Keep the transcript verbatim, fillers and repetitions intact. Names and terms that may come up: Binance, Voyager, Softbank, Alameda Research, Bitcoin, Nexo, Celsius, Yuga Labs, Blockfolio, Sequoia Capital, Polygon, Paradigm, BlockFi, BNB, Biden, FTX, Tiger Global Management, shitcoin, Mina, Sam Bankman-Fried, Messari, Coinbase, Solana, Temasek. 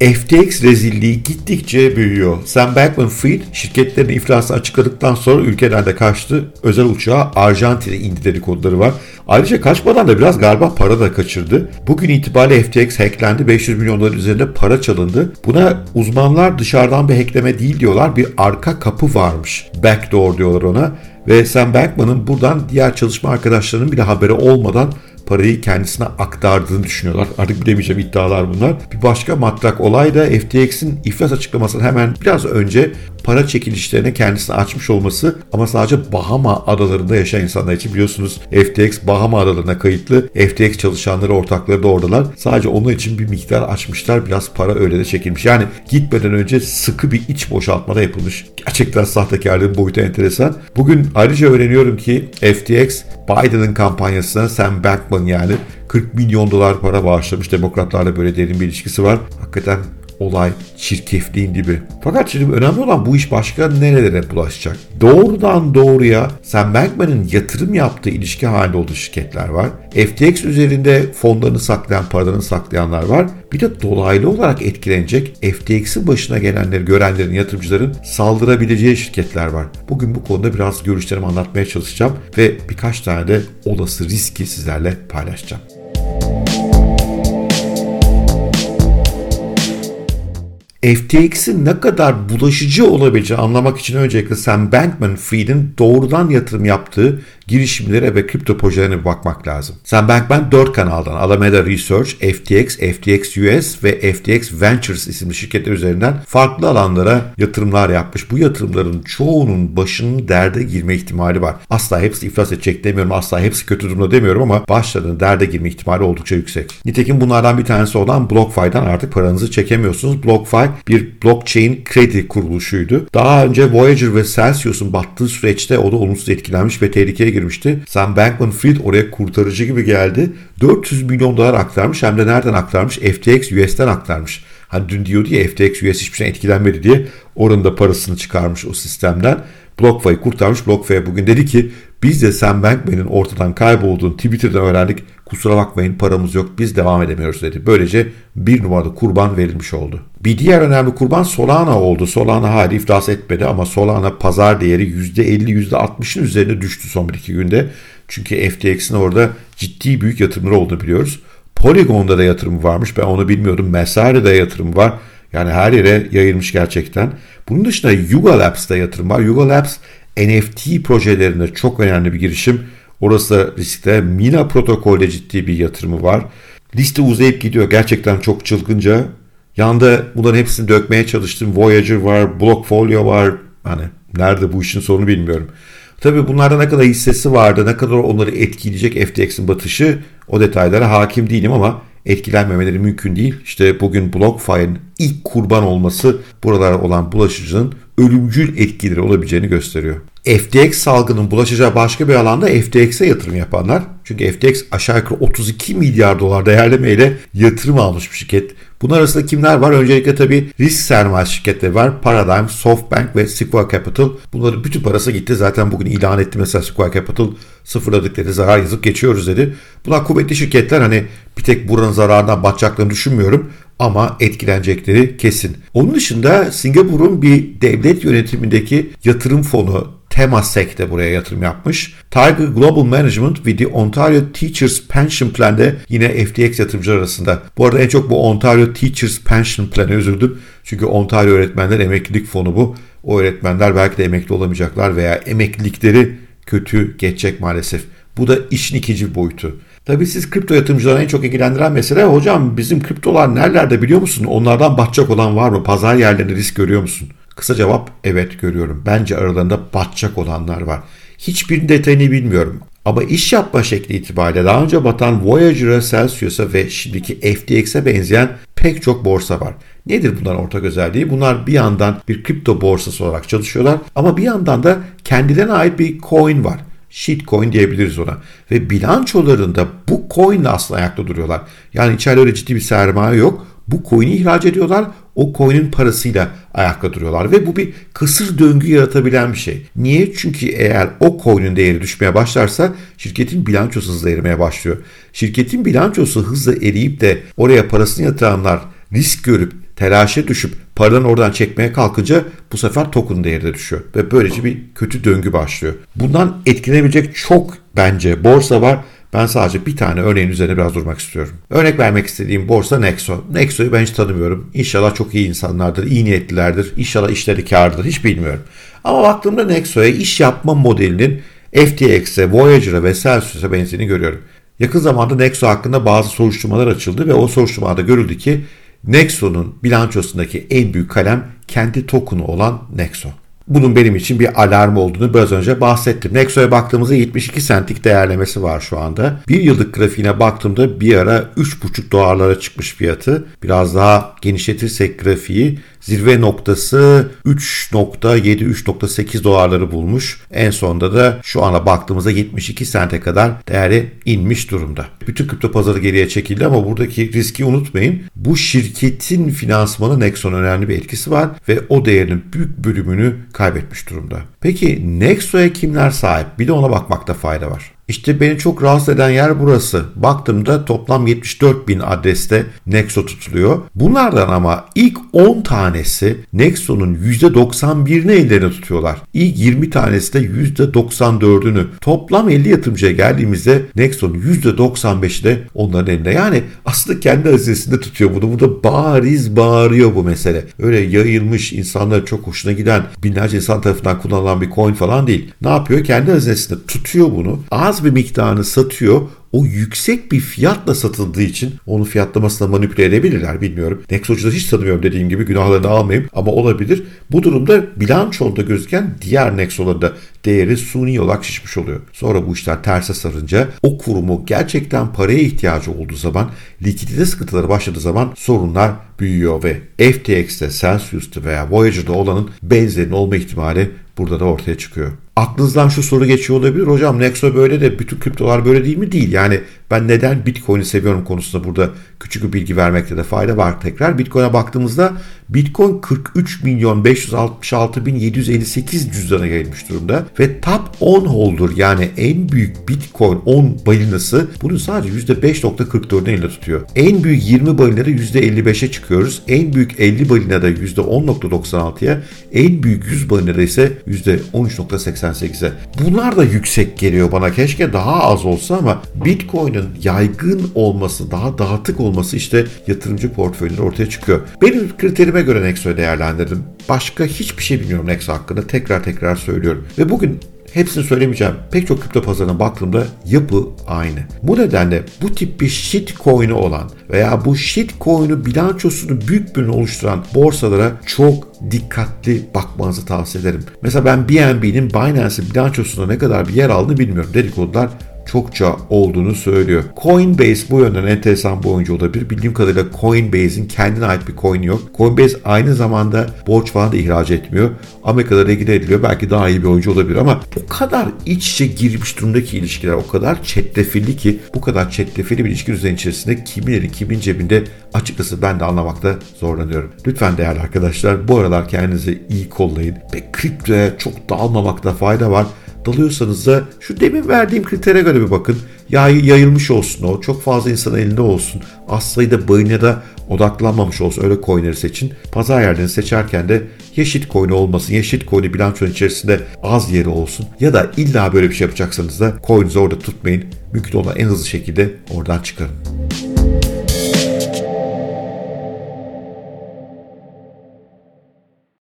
F T X rezilliği gittikçe büyüyor. Sam Bankman-Fried şirketlerin iflasını açıkladıktan sonra ülkeden de kaçtı. Özel uçağa Arjantin'e indi dedikoduları var. Ayrıca kaçmadan da biraz galiba para da kaçırdı. Bugün itibariyle F T X hacklendi. beş yüz milyon doların üzerinde para çalındı. Buna uzmanlar dışarıdan bir hackleme değil diyorlar. Bir arka kapı varmış. Backdoor diyorlar ona. Ve Sam Bankman'ın buradan diğer çalışma arkadaşlarının bile haberi olmadan parayı kendisine aktardığını düşünüyorlar. Artık bilemeyeceğim iddialar bunlar. Bir başka matrak olay da F T X'in iflas açıklamasının hemen biraz önce para çekilişlerine kendisini açmış olması, ama sadece Bahama adalarında yaşayan insanlar için. Biliyorsunuz F T X Bahama adalarına kayıtlı. F T X çalışanları, ortakları da oradalar. Sadece onun için bir miktar açmışlar. Biraz para öyle de çekilmiş. Yani gitmeden önce sıkı bir iç boşaltmada yapılmış. Gerçekten sahtekarlığın boyutu enteresan. Bugün ayrıca öğreniyorum ki F T X Biden'ın kampanyasına Sam Bankman yani kırk milyon dolar para bağışlamış. Demokratlarla böyle derin bir ilişkisi var. Hakikaten olay çirkefliğin dibi. Fakat şimdi önemli olan bu iş başka nerelere bulaşacak? Doğrudan doğruya Sam Bankman'ın yatırım yaptığı ilişki halinde olduğu şirketler var. F T X üzerinde fonlarını saklayan, paralarını saklayanlar var. Bir de dolaylı olarak etkilenecek F T X'in başına gelenleri, görenlerin, yatırımcıların saldırabileceği şirketler var. Bugün bu konuda biraz görüşlerimi anlatmaya çalışacağım ve birkaç tane de olası riski sizlerle paylaşacağım. F T X'in ne kadar bulaşıcı olabileceğini anlamak için öncelikle Sam Bankman-Fried'in doğrudan yatırım yaptığı girişimlere ve kripto projelerine bakmak lazım. Sam Bankman dört kanaldan Alameda Research, F T X, F T X U S ve F T X Ventures isimli şirketler üzerinden farklı alanlara yatırımlar yapmış. Bu yatırımların çoğunun başının derde girme ihtimali var. Asla hepsi iflas edecek demiyorum, asla hepsi kötü durumda demiyorum ama başlarının derde girme ihtimali oldukça yüksek. Nitekim bunlardan bir tanesi olan BlockFi'den artık paranızı çekemiyorsunuz. BlockFi bir blockchain kredi kuruluşuydu. Daha önce Voyager ve Celsius'un battığı süreçte o da olumsuz etkilenmiş ve tehlikeye girmişti. Sam Bankman-Fried oraya kurtarıcı gibi geldi. dört yüz milyon dolar aktarmış. Hem de nereden aktarmış? F T X U S'ten aktarmış. Hani dün diyordu ya F T X U S hiçbir şey etkilenmedi diye, oranın da parasını çıkarmış o sistemden. BlockFi'yi kurtarmış. BlockFi bugün dedi ki biz de Sam Bankman'ın ortadan kaybolduğunu Twitter'dan öğrendik. Kusura bakmayın paramız yok, biz devam edemiyoruz dedi. Böylece bir numaralı kurban verilmiş oldu. Bir diğer önemli kurban Solana oldu. Solana hali iflas etmedi ama Solana pazar değeri yüzde elli yüzde altmışın üzerine düştü son bir iki günde. Çünkü F T X'in orada ciddi büyük yatırımları olduğunu biliyoruz. Polygon'da da yatırım varmış, ben onu bilmiyordum. Messari'de yatırım var. Yani her yere yayılmış gerçekten. Bunun dışında Yuga Labs'da yatırım var. Yuga Labs N F T projelerinde çok önemli bir girişim. Orası da riskte. Mina protokolde ciddi bir yatırımı var. Liste uzayıp gidiyor gerçekten çok çılgınca. Yanda bunların hepsini dökmeye çalıştım. Voyager var, Blockfolio var. Hani nerede bu işin sonu bilmiyorum. Tabii bunlarda ne kadar hissesi vardı, ne kadar onları etkileyecek F T X'in batışı, o detaylara hakim değilim ama etkilenmemeleri mümkün değil. İşte bugün BlockFi'nin ilk kurban olması buralara olan bulaşıcının ölümcül etkileri olabileceğini gösteriyor. F T X salgının bulaşacağı başka bir alanda F T X'e yatırım yapanlar. Çünkü F T X aşağı yukarı otuz iki milyar dolar değerlemeyle yatırım almış bir şirket. Bunun arasında kimler var? Öncelikle tabii risk sermaye şirketleri var. Paradigm, Softbank ve Sequoia Capital. Bunların bütün parası gitti. Zaten bugün ilan etti mesela Sequoia Capital. Sıfırladıkları zarar yazıp geçiyoruz dedi. Bunlar kuvvetli şirketler. Hani bir tek buranın zararından batacaklarını düşünmüyorum. Ama etkilenecekleri kesin. Onun dışında Singapur'un bir devlet yönetimindeki yatırım fonu Temasek de buraya yatırım yapmış. Tiger Global Management ve The Ontario Teachers Pension Plan'de yine F T X yatırımcılar arasında. Bu arada en çok bu Ontario Teachers Pension Plan'e üzüldüm. Çünkü Ontario Öğretmenler Emeklilik Fonu bu. O öğretmenler belki de emekli olamayacaklar veya emeklilikleri kötü geçecek maalesef. Bu da işin ikinci boyutu. Tabii siz kripto yatırımcılarına en çok ilgilendiren mesele, hocam bizim kriptolar nerelerde biliyor musun? Onlardan batacak olan var mı? Pazar yerlerinde risk görüyor musun? Kısa cevap, evet görüyorum. Bence aralarında batacak olanlar var. Hiçbirinin detayını bilmiyorum. Ama iş yapma şekli itibariyle daha önce batan Voyager'a, Celsius'a ve şimdiki F T X'e benzeyen pek çok borsa var. Nedir bunların ortak özelliği? Bunlar bir yandan bir kripto borsası olarak çalışıyorlar ama bir yandan da kendilerine ait bir coin var. Shitcoin diyebiliriz ona. Ve bilançolarında bu coin ile aslında ayakta duruyorlar. Yani içeride öyle ciddi bir sermaye yok. Bu coin'i ihraç ediyorlar. O coin'in parasıyla ayakta duruyorlar. Ve bu bir kısır döngü yaratabilen bir şey. Niye? Çünkü eğer o coin'in değeri düşmeye başlarsa şirketin bilançosu hızla erimeye başlıyor. Şirketin bilançosu hızla eriyip de oraya parasını yatıranlar risk görüp telaşa düşüp paralarını oradan çekmeye kalkınca bu sefer token değeri de düşüyor. Ve böylece bir kötü döngü başlıyor. Bundan etkilenebilecek çok bence borsa var. Ben sadece bir tane örneğin üzerine biraz durmak istiyorum. Örnek vermek istediğim borsa Nexo. Nexo'yu ben hiç tanımıyorum. İnşallah çok iyi insanlardır, iyi niyetlilerdir. İnşallah işleri kârdır, hiç bilmiyorum. Ama baktığımda Nexo'ya iş yapma modelinin F T X'e, Voyager'a ve Celsius'a benzerini görüyorum. Yakın zamanda Nexo hakkında bazı soruşturmalar açıldı ve o soruşturmada görüldü ki Nexo'nun bilançosundaki en büyük kalem kendi token'u olan Nexo. Bunun benim için bir alarm olduğunu biraz önce bahsettim. Nexo'ya baktığımızda yetmiş iki sentlik değerlemesi var şu anda. Bir yıllık grafiğine baktığımda bir ara üç buçuk dolarlara çıkmış fiyatı. Biraz daha genişletirsek grafiği zirve noktası üç nokta yedi üç nokta sekiz dolarları bulmuş. En sonda da şu ana baktığımızda yetmiş iki sente kadar değeri inmiş durumda. Bütün kripto pazarı geriye çekildi ama buradaki riski unutmayın. Bu şirketin finansmanı Nexo'nun önemli bir etkisi var ve o değerinin büyük bölümünü kaybetmiş durumda. Peki Nexo'ya kimler sahip? Bir de ona bakmakta fayda var. İşte beni çok rahatsız eden yer burası. Baktığımda toplam yetmiş dört bin adreste Nexo tutuluyor. Bunlardan ama ilk on tanesi Nexo'nun yüzde doksan bir'ini ellerine tutuyorlar. İlk yirmi tanesi de yüzde doksan dörd'ünü. Toplam elli yatırımcıya geldiğimizde Nexo'nun yüzde doksan beş'i de onların elinde. Yani aslında kendi hazinesinde tutuyor bunu. Burada bariz bağırıyor bu mesele. Öyle yayılmış, insanlara çok hoşuna giden, binlerce insan tarafından kullanılan bir coin falan değil. Ne yapıyor? Kendi hazinesinde tutuyor bunu. Az bir miktarını satıyor. O yüksek bir fiyatla satıldığı için onun fiyatlamasına manipüle edebilirler, bilmiyorum. Nexo'cuları hiç tanımıyorum, dediğim gibi günahlarını almayayım ama olabilir. Bu durumda bilançoda gözüken diğer Nexo'ların da değeri suni olarak şişmiş oluyor. Sonra bu işler terse sarınca o kurumu gerçekten paraya ihtiyacı olduğu zaman, likidite sıkıntıları başladığı zaman sorunlar büyüyor ve F T X'te, Celsius'ta veya Voyager'da olanın benzerinin olma ihtimali burada da ortaya çıkıyor. Aklınızdan şu soru geçiyor olabilir. Hocam Nexo böyle de bütün kriptolar böyle değil mi? Değil. Yani ben neden Bitcoin'i seviyorum konusunda burada küçük bir bilgi vermekte de fayda var tekrar. Bitcoin'e baktığımızda Bitcoin kırk üç milyon beş yüz altmış altı bin yedi yüz elli sekiz cüzdana gelmiş durumda. Ve top on holder, yani en büyük Bitcoin on balinası bunun sadece yüzde beş nokta kırk dört'ünü elinde tutuyor. En büyük yirmi balinada yüzde elli beş'e çıkıyoruz. En büyük elli balinada yüzde on nokta doksan altı'ya, en büyük yüz balinada ise yüzde on üç nokta seksen sekiz'e. Bunlar da yüksek geliyor bana. Keşke daha az olsa ama Bitcoin'in yaygın olması, daha dağıtık olması işte yatırımcı portföyleri ortaya çıkıyor. Benim kriterime göre Nexo'yu değerlendirdim. Başka hiçbir şey bilmiyorum Nexo hakkında. Tekrar tekrar söylüyorum. Ve bugün hepsini söylemeyeceğim. Pek çok kripto pazarına baktığımda yapı aynı. Bu nedenle bu tip bir shitcoin'i olan veya bu shitcoin'i bilançosunu büyük bölümünü oluşturan borsalara çok dikkatli bakmanızı tavsiye ederim. Mesela ben B N B'nin Binance'in bilançosunda ne kadar bir yer aldığını bilmiyorum. Dedikodular çokça olduğunu söylüyor. Coinbase bu yönden enteresan bir oyuncu olabilir. Bildiğim kadarıyla Coinbase'in kendine ait bir coin'i yok. Coinbase aynı zamanda borç falan da ihraç etmiyor. Amerika'da regüle ediliyor. Belki daha iyi bir oyuncu olabilir ama o kadar iç içe girmiş durumdaki ilişkiler o kadar çetrefilli ki, bu kadar çetrefilli bir ilişki düzeni içerisinde kimin eli kimin cebinde açıkçası ben de anlamakta zorlanıyorum. Lütfen değerli arkadaşlar, bu aralar kendinizi iyi kollayın ve kriptoya çok dalmamakta fayda var. Dalıyorsanız da şu demin verdiğim kritere göre bir bakın. Yay, yayılmış olsun o. Çok fazla insanın elinde olsun. Az sayıda balinada odaklanmamış olsun. Öyle coinleri seçin. Pazar yerlerini seçerken de ya shitcoin olmasın, ya shitcoin'i bilançonun içerisinde az yeri olsun. Ya da illa böyle bir şey yapacaksanız da coin'inizi orada tutmayın. Mümkün olan en hızlı şekilde oradan çıkarın.